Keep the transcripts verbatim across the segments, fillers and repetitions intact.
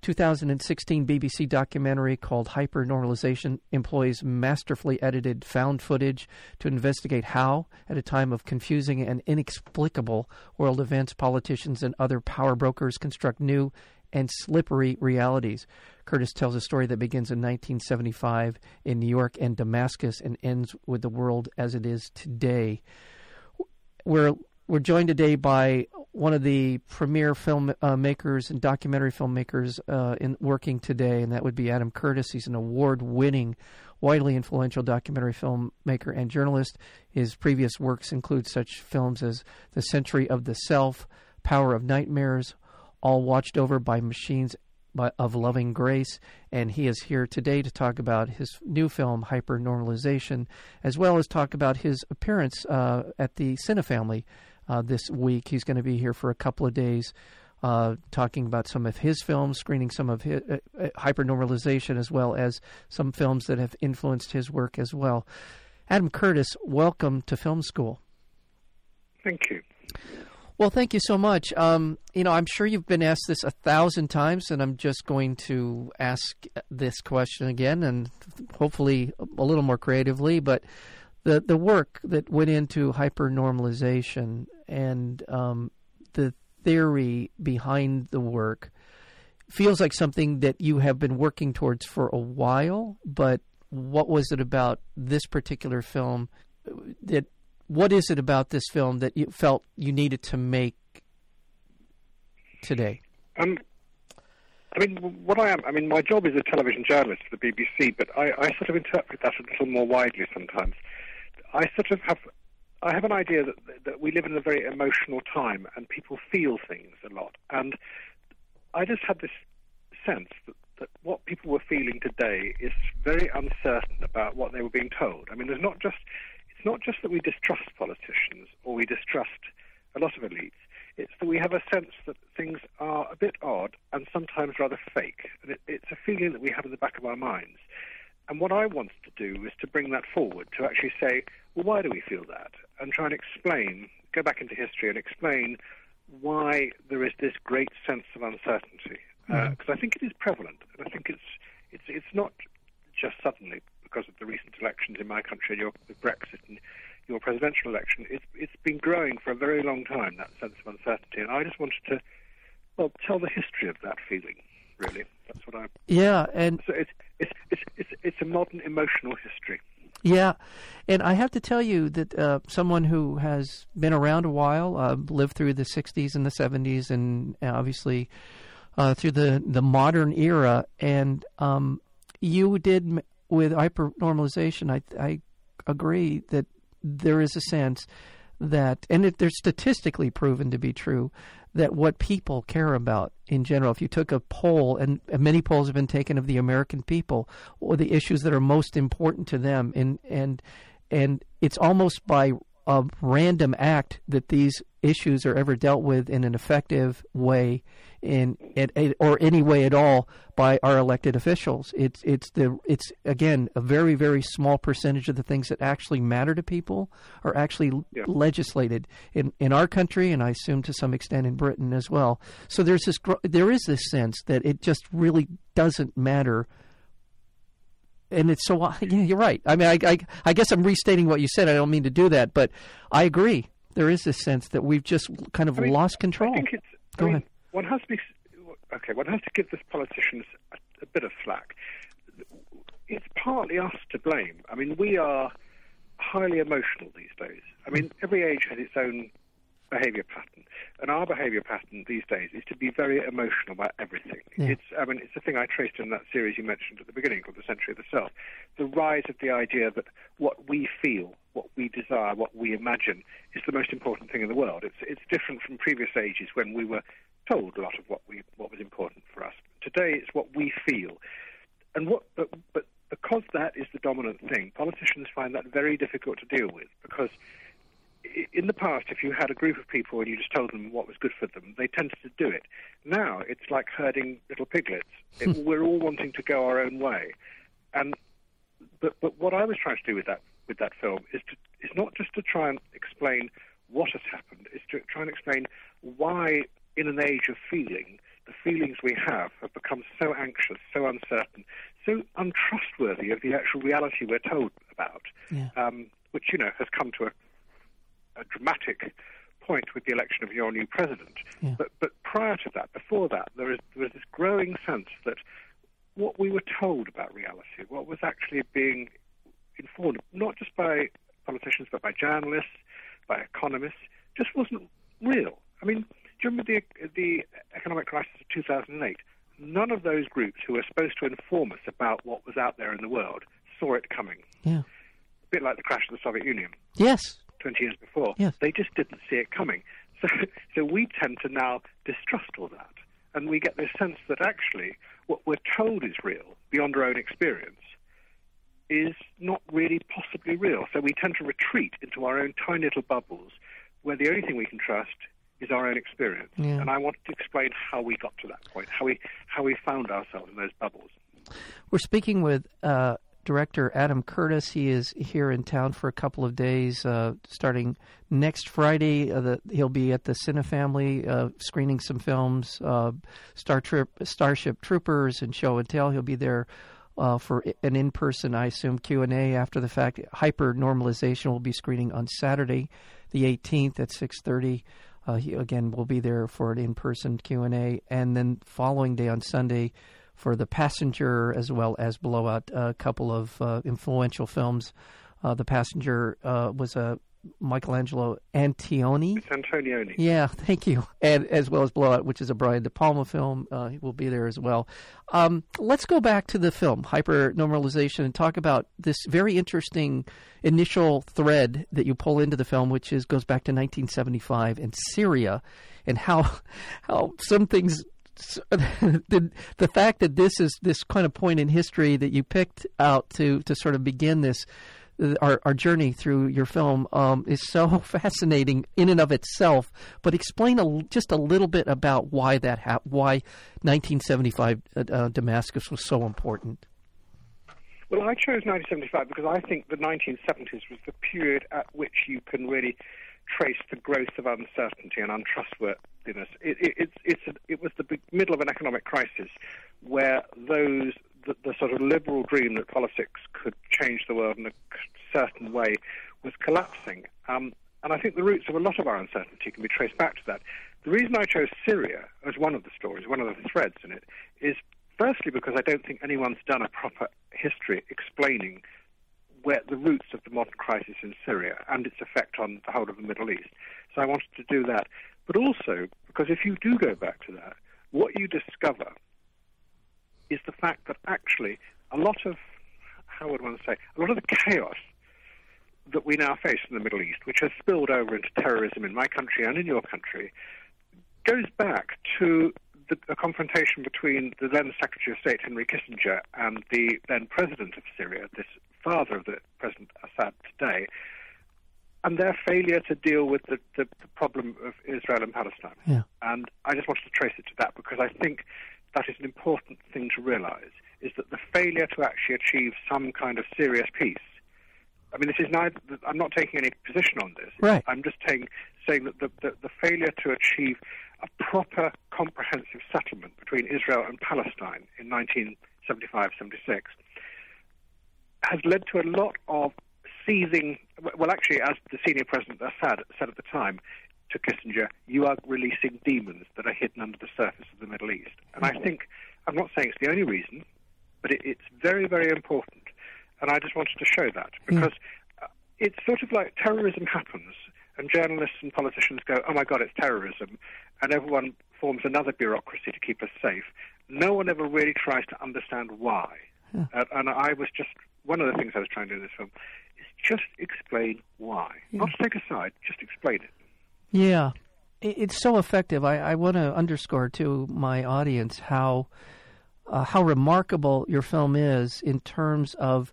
two thousand sixteen B B C documentary called HyperNormalisation employs masterfully edited found footage to investigate how, at a time of confusing and inexplicable world events, politicians and other power brokers construct new and slippery realities. Curtis tells a story that begins in nineteen seventy-five in New York and Damascus and ends with the world as it is today. We're We're joined today by one of the premier film uh, makers and documentary filmmakers uh, in working today, and that would be Adam Curtis. He's an award-winning, widely influential documentary filmmaker and journalist. His previous works include such films as The Century of the Self, Power of Nightmares, All Watched Over by Machines of Loving Grace, and he is here today to talk about his new film, HyperNormalisation, as well as talk about his appearance uh, at the Cinefamily Uh, this week. He's going to be here for a couple of days uh, talking about some of his films, screening some of his uh, HyperNormalisation, as well as some films that have influenced his work as well. Adam Curtis, welcome to Film School. Thank you. Well, thank you so much. Um, you know, I'm sure you've been asked this a thousand times, and I'm just going to ask this question again, and hopefully a little more creatively, but the the work that went into HyperNormalisation and um, the theory behind the work feels like something that you have been working towards for a while, but what was it about this particular film that, what is it about this film that you felt you needed to make today? Um, I mean, what I am, I mean, my job is a television journalist for the B B C, but I, I sort of interpret that a little more widely sometimes. I sort of have, I have an idea that that we live in a very emotional time and people feel things a lot. And I just had this sense that, that what people were feeling today is very uncertain about what they were being told. I mean, there's not just, it's not just that we distrust politicians or we distrust a lot of elites. It's that we have a sense that things are a bit odd and sometimes rather fake. And it, it's a feeling that we have in the back of our minds. And what I wanted to do was to bring that forward, to actually say, well, why do we feel that? And try and explain, go back into history and explain why there is this great sense of uncertainty. Because mm-hmm. uh, I think it is prevalent. And I think it's, it's, it's not just suddenly because of the recent elections in my country, your Brexit and your presidential election. It's, it's been growing for a very long time, that sense of uncertainty. And I just wanted to, well, tell the history of that feeling, really. That's what I... Yeah, and... So it's, It's, it's it's it's a modern emotional history. Yeah, and I have to tell you that uh, someone who has been around a while, uh, lived through the sixties and the seventies, and obviously uh, through the, the modern era, and um, you did with HyperNormalisation. I I agree that there is a sense that, and it, they're statistically proven to be true, that what people care about in general, if you took a poll, and many polls have been taken of the American people, or the issues that are most important to them, and and and it's almost by a random act that these issues are ever dealt with in an effective way, in, in or any way at all, by our elected officials. It's it's the it's again a very very small percentage of the things that actually matter to people are actually yeah. legislated in, in our country, and I assume to some extent in Britain as well. So there's this there is this sense that it just really doesn't matter. And it's so, yeah, you're right. I mean, I, I, I guess I'm restating what you said. I don't mean to do that, but I agree. There is this sense that we've just kind of I mean, lost control. I think it's, Go I mean, ahead. One has to be, okay, one has to give the politicians a, a bit of flack. It's partly us to blame. I mean, we are highly emotional these days. I mean, every age has its own behaviour pattern, and our behaviour pattern these days is to be very emotional about everything. Yeah. It's, I mean, it's the thing I traced in that series you mentioned at the beginning called The Century of the Self. The rise of the idea that what we feel, what we desire, what we imagine is the most important thing in the world. It's it's different from previous ages when we were told a lot of what we what was important for us. Today, it's what we feel, and what but but because that is the dominant thing, politicians find that very difficult to deal with, because in the past, if you had a group of people and you just told them what was good for them, they tended to do it. Now, it's like herding little piglets. It, we're all wanting to go our own way. And but, but what I was trying to do with that with that film is, to, is not just to try and explain what has happened, is to try and explain why, in an age of feeling, the feelings we have have become so anxious, so uncertain, so untrustworthy of the actual reality we're told about, yeah. um, which, you know, has come to a a dramatic point with the election of your new president. Yeah. But, but prior to that, before that, there, is, there was this growing sense that what we were told about reality, what was actually being informed, not just by politicians, but by journalists, by economists, just wasn't real. I mean, do you remember the, the economic crisis of two thousand eight? None of those groups who were supposed to inform us about what was out there in the world saw it coming. Yeah. A bit like the crash of the Soviet Union. Yes. twenty years before, yes. They just didn't see it coming. So so we tend to now distrust all that. And we get this sense that actually what we're told is real, beyond our own experience, is not really possibly real. So we tend to retreat into our own tiny little bubbles where the only thing we can trust is our own experience. Yeah. And I want to explain how we got to that point, how we, how we found ourselves in those bubbles. We're speaking with... Uh Director Adam Curtis. He is here in town for a couple of days, uh, starting next Friday. Uh, the, he'll be at the Cinefamily uh, screening some films, uh, Star Trip, Starship Troopers, and Show and Tell. He'll be there uh, for an in-person, I assume, Q and A after the fact. HyperNormalisation will be screening on Saturday, the eighteenth at six thirty. Uh, he, again, will be there for an in-person Q and A, and then following day on Sunday for The Passenger, as well as Blowout, a couple of uh, influential films. Uh, The Passenger uh, was a Michelangelo Antonioni. It's Antonioni. Yeah, thank you. And as well as Blowout, which is a Brian De Palma film. Uh, he will be there as well. Um, let's go back to the film, Hypernormalisation, and talk about this very interesting initial thread that you pull into the film, which is goes back to nineteen seventy-five and Syria, and how how some things... So the, the fact that this is this kind of point in history that you picked out to, to sort of begin this, our, our journey through your film, um, is so fascinating in and of itself. But explain a, just a little bit about why that ha- why nineteen seventy-five uh, Damascus was so important. Well, I chose nineteen seventy-five because I think the nineteen seventies was the period at which you can really trace the growth of uncertainty and untrustworthiness. It, it, it's, it's a, it was the big, middle of an economic crisis where those the, the sort of liberal dream that politics could change the world in a certain way was collapsing. Um, and I think the roots of a lot of our uncertainty can be traced back to that. The reason I chose Syria as one of the stories, one of the threads in it, is firstly because I don't think anyone's done a proper history explaining where the roots of the modern crisis in Syria and its effect on the whole of the Middle East. So I wanted to do that. But also, because if you do go back to that, what you discover is the fact that actually a lot of, how would one say, a lot of the chaos that we now face in the Middle East, which has spilled over into terrorism in my country and in your country, goes back to the, a confrontation between the then Secretary of State, Henry Kissinger, and the then President of Syria, this father of the President Assad today, and their failure to deal with the, the, the problem of Israel and Palestine. Yeah. And I just wanted to trace it to that because I think that is an important thing to realise, is that the failure to actually achieve some kind of serious peace. I mean, this is neither, I'm not taking any position on this. Right. I'm just saying, saying that the, the, the failure to achieve a proper comprehensive settlement between Israel and Palestine in nineteen seventy-five seventy-six has led to a lot of seizing... Well, actually, as the senior president Assad said at the time to Kissinger, you are releasing demons that are hidden under the surface of the Middle East. And I think, I'm not saying it's the only reason, but it, it's very, very important. And I just wanted to show that, because mm. it's sort of like terrorism happens, and journalists and politicians go, oh, my God, it's terrorism, and everyone forms another bureaucracy to keep us safe. No one ever really tries to understand why. Yeah. Uh, and I was just... One of the things I was trying to do in this film is just explain why. Yeah. Not take a side, just explain it. Yeah. It's so effective. I, I want to underscore to my audience how uh, how remarkable your film is in terms of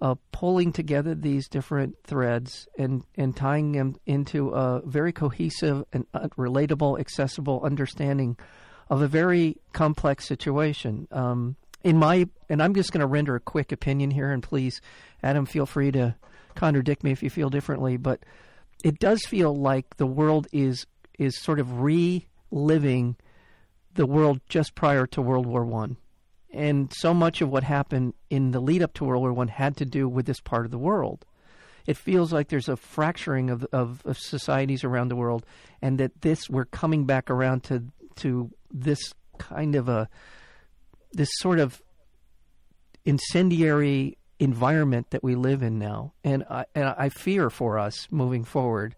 uh, pulling together these different threads and, and tying them into a very cohesive and relatable, accessible understanding of a very complex situation. Um, in my, and I'm just going to render a quick opinion here, and please, Adam, feel free to contradict me if you feel differently, but it does feel like the world is is sort of reliving the world just prior to World War One, and so much of what happened in the lead up to World War One had to do with this part of the world. It feels like there's a fracturing of, of of societies around the world, and that this we're coming back around to to this kind of a this sort of incendiary environment that we live in now, and I, and I fear for us moving forward.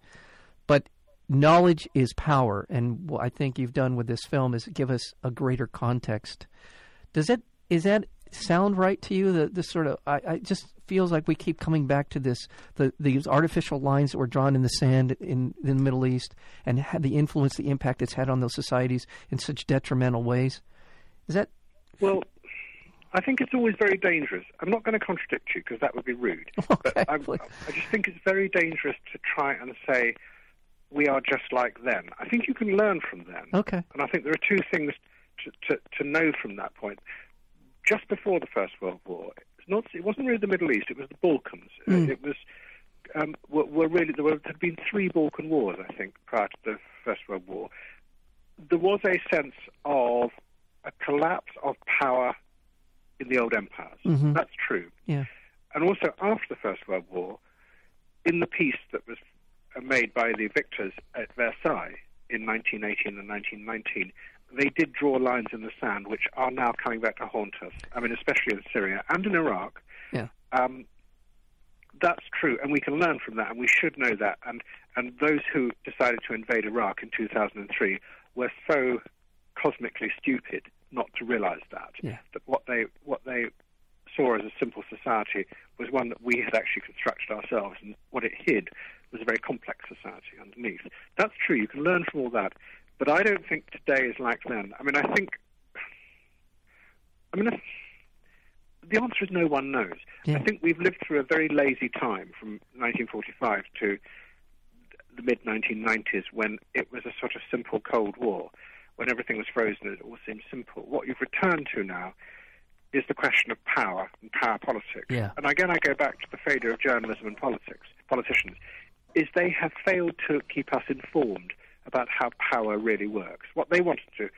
But knowledge is power, and what I think you've done with this film is give us a greater context. Does that is that sound right to you? The the sort of I, I just feels like we keep coming back to this the these artificial lines that were drawn in the sand in, in the Middle East, and had the influence, the impact it's had on those societies in such detrimental ways. Is that well? I think it's always very dangerous. I'm not going to contradict you because that would be rude. Okay, but I, I just think it's very dangerous to try and say we are just like them. I think you can learn from them. Okay. And I think there are two things to, to, to know from that point. Just before the First World War, it's not, it wasn't really the Middle East. It was the Balkans. Mm. It, it was um, were, were really there were, had been three Balkan wars, I think, prior to the First World War. There was a sense of a collapse of power in the old empires. Mm-hmm. That's true. Yeah. And also after the First World War, in the peace that was made by the victors at Versailles in nineteen eighteen and nineteen nineteen, they did draw lines in the sand which are now coming back to haunt us. I mean, especially in Syria and in Iraq. Yeah. Um, that's true, and we can learn from that, and we should know that. And, and those who decided to invade Iraq in two thousand three were so cosmically stupid not to realise that, yeah. that what they what they saw as a simple society was one that we had actually constructed ourselves, and what it hid was a very complex society underneath. That's true, you can learn from all that, but I don't think today is like then. I mean, I think... I mean, the answer is no one knows. Yeah. I think we've lived through a very lazy time from nineteen forty-five to the mid nineteen nineties when it was a sort of simple Cold War, when everything was frozen, it all seemed simple. What you've returned to now is the question of power and power politics. Yeah. And again, I go back to the failure of journalism and politics, politicians, is they have failed to keep us informed about how power really works. What they wanted to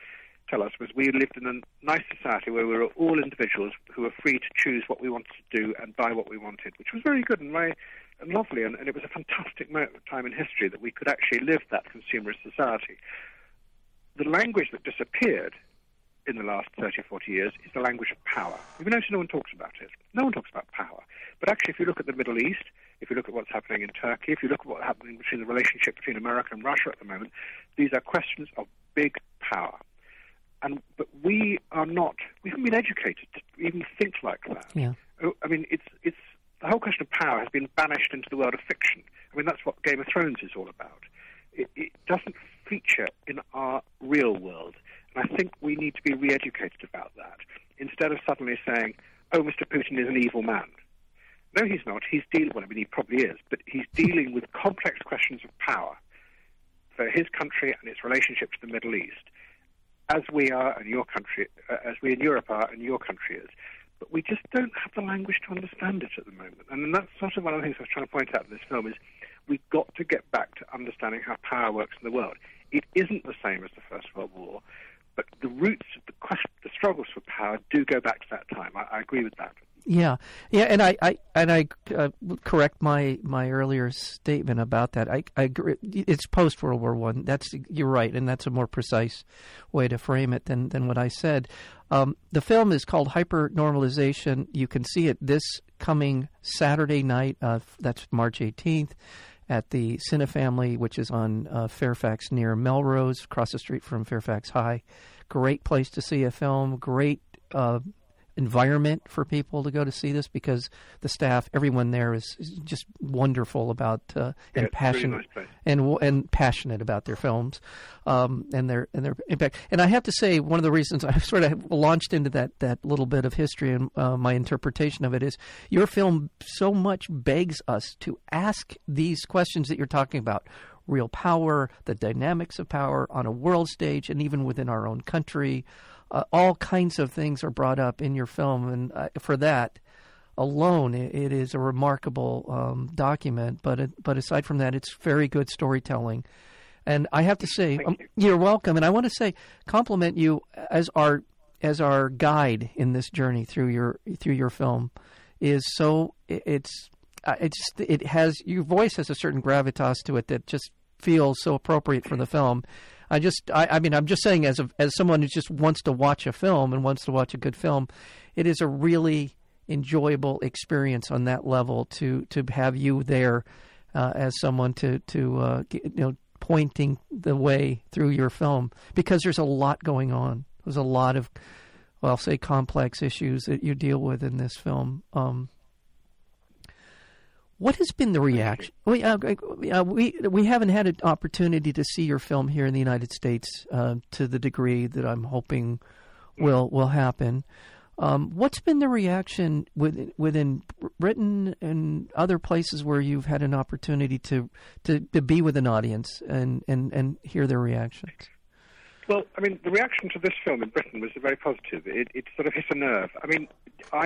tell us was we lived in a nice society where we were all individuals who were free to choose what we wanted to do and buy what we wanted, which was very good and very and lovely, and, and it was a fantastic moment of time in history that we could actually live that consumerist society. The language that disappeared in the last thirty, forty years is the language of power. Even though no one talks about it. No one talks about power. But actually, if you look at the Middle East, if you look at what's happening in Turkey, if you look at what's happening between the relationship between America and Russia at the moment, these are questions of big power. And But we are not, we haven't been educated to even think like that. Yeah. I mean, it's it's the whole question of power has been banished into the world of fiction. I mean, that's what Game of Thrones is all about. It, it doesn't feature in our real world. And I think we need to be re-educated about that, instead of suddenly saying, oh, Mister Putin is an evil man. No, he's not. He's dealing, well, I mean, he probably is, but he's dealing with complex questions of power for his country and its relationship to the Middle East, as we are and your country, uh, as we in Europe are and your country is. But we just don't have the language to understand it at the moment. And that's sort of one of the things I was trying to point out in this film is we've got to get back to understanding how power works in the world. It isn't the same as the First World War, but the roots of the, quest- the struggles for power do go back to that time. I, I agree with that. Yeah, yeah, and I, I and I uh, correct my, my earlier statement about that. I, I agree. It's post World War One. That's you're right, and that's a more precise way to frame it than than what I said. Um, the film is called HyperNormalisation. You can see it this coming Saturday night. Uh, that's March eighteenth. At the Cinefamily, which is on uh, Fairfax near Melrose, across the street from Fairfax High. Great place to see a film, great uh, environment for people to go to see this, because the staff, everyone there is, is just wonderful about uh, and yeah, passionate nice and and passionate about their films um, and their and their impact. And I have to say, one of the reasons I sort of launched into that that little bit of history and uh, my interpretation of it is your film so much begs us to ask these questions that you're talking about. Real power, the dynamics of power on a world stage, and even within our own country. Uh, all kinds of things are brought up in your film, and uh, for that alone, it, it is a remarkable um, document. But it, but aside from that, it's very good storytelling. And I have to say, um, you. you're welcome. And I want to say, compliment you as our as our guide in this journey through your through your film is so it, it's. Uh, it just it has your voice has a certain gravitas to it that just feels so appropriate for the film. I just I, I mean I'm just saying as a, as someone who just wants to watch a film and wants to watch a good film, it is a really enjoyable experience on that level to to have you there uh, as someone to to uh, you know pointing the way through your film, because there's a lot going on. There's a lot of well I'll say complex issues that you deal with in this film. Um, What has been the reaction? We, uh, we we haven't had an opportunity to see your film here in the United States uh, to the degree that I'm hoping will will happen. Um, what's been the reaction within, within Britain and other places where you've had an opportunity to, to, to be with an audience and, and, and hear their reactions? Well, I mean, the reaction to this film in Britain was very positive. It, it sort of hit a nerve. I mean, I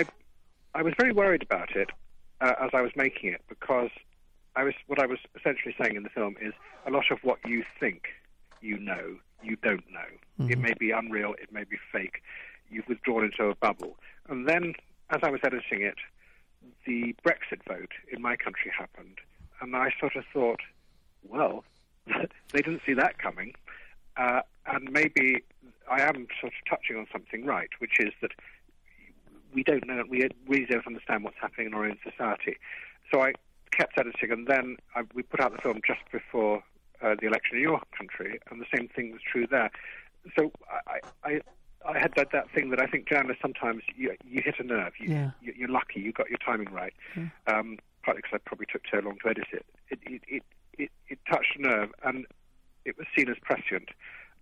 I was very worried about it. Uh, as I was making it, because I was what I was essentially saying in the film is a lot of what you think you know, you don't know. Mm-hmm. It may be unreal, it may be fake. You've withdrawn into a bubble. And then, as I was editing it, the Brexit vote in my country happened, and I sort of thought, well, they didn't see that coming, uh, and maybe I am sort of touching on something right, which is that we don't know, we really don't understand what's happening in our own society. So I kept editing, and then I, we put out the film just before uh, the election in your country, and the same thing was true there. So I I, I had that, that thing that I think journalists sometimes, you, you hit a nerve. You, yeah. you, you're lucky, you got your timing right, yeah. um, partly because I probably took so long to edit it. It, it, it, it, it touched a nerve, and it was seen as prescient.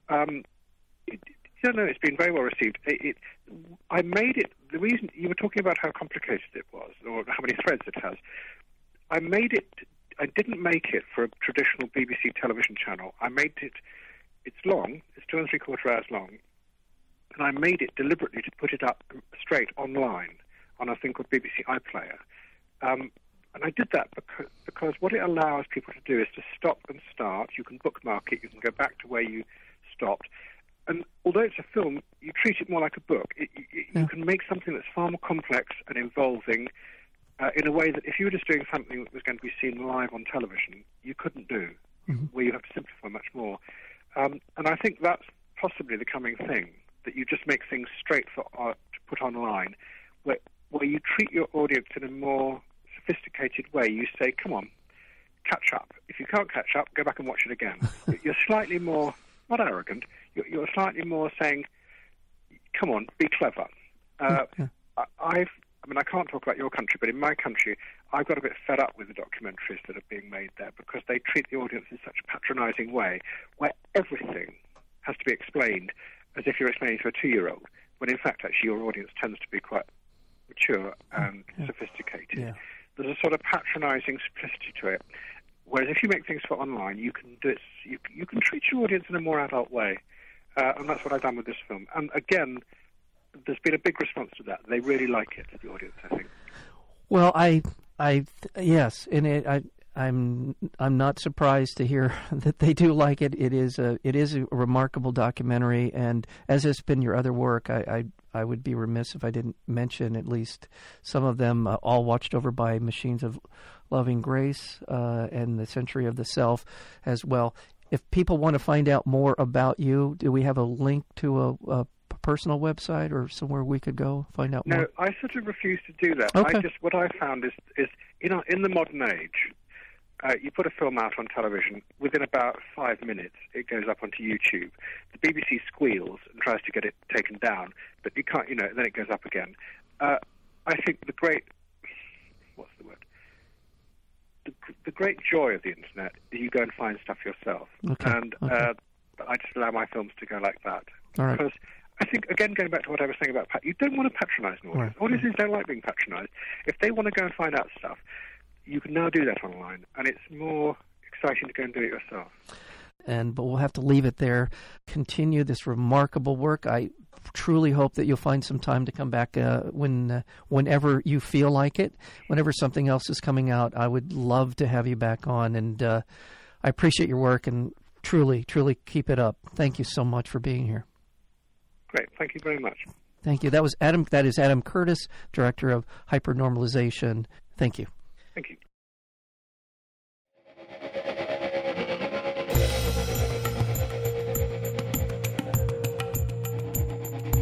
Um, it, No, no, it's been very well received. It, it, I made it, the reason, you were talking about how complicated it was, or how many threads it has. I made it, I didn't make it for a traditional B B C television channel. I made it, it's long, it's two and three quarter hours long, and I made it deliberately to put it up straight online on a thing called B B C iPlayer. Um, and I did that because, because what it allows people to do is to stop and start. You can bookmark it, you can go back to where you stopped. And although it's a film, you treat it more like a book. It, it, yeah. You can make something that's far more complex and involving uh, in a way that if you were just doing something that was going to be seen live on television, you couldn't do, mm-hmm. where you have to simplify much more. Um, and I think that's possibly the coming thing, that you just make things straight for uh, to put online, where, where you treat your audience in a more sophisticated way. You say, come on, catch up. If you can't catch up, go back and watch it again. You're slightly more... not arrogant, you're slightly more saying, come on, be clever. Uh, yeah. I've, I mean, I can't talk about your country, but in my country, I've got a bit fed up with the documentaries that are being made there, because they treat the audience in such a patronising way, where everything has to be explained as if you're explaining to a two-year-old, when in fact, actually, your audience tends to be quite mature and yeah. sophisticated. Yeah. There's a sort of patronising simplicity to it. Whereas if you make things for online, you can do it, you, you can treat your audience in a more adult way, uh, and that's what I've done with this film. And again, there's been a big response to that. They really like it, the audience, I think. Well, I, I, yes, and it, I, I'm, I'm not surprised to hear that they do like it. It is a, it is a remarkable documentary, and as has been your other work, I, I, I would be remiss if I didn't mention at least some of them. Uh, All Watched Over by Machines of Loving Grace, uh, and The Century of the Self as well. If people want to find out more about you, do we have a link to a, a personal website or somewhere we could go find out no, more? No, I sort of refuse to do that. Okay. I just, what I found is, is in, our, in the modern age, Uh, you put a film out on television, within about five minutes, it goes up onto YouTube. The B B C squeals and tries to get it taken down, but you can't, you know, then it goes up again. Uh, I think the great, what's the word? The, the great joy of the internet is you go and find stuff yourself. Okay. And okay. Uh, I just allow my films to go like that. All right. Because I think, again, going back to what I was saying about, you don't want to patronize an audience. Right. Audiences don't like being patronized. If they want to go and find out stuff, you can now do that online, and it's more exciting to go and do it yourself. And but we'll have to leave it there. Continue this remarkable work. I truly hope that you'll find some time to come back uh, when, uh, whenever you feel like it. Whenever something else is coming out, I would love to have you back on. And uh, I appreciate your work, and truly, truly keep it up. Thank you so much for being here. Great. Thank you very much. Thank you. That was Adam. That is Adam Curtis, director of HyperNormalisation. Thank you. Thank you.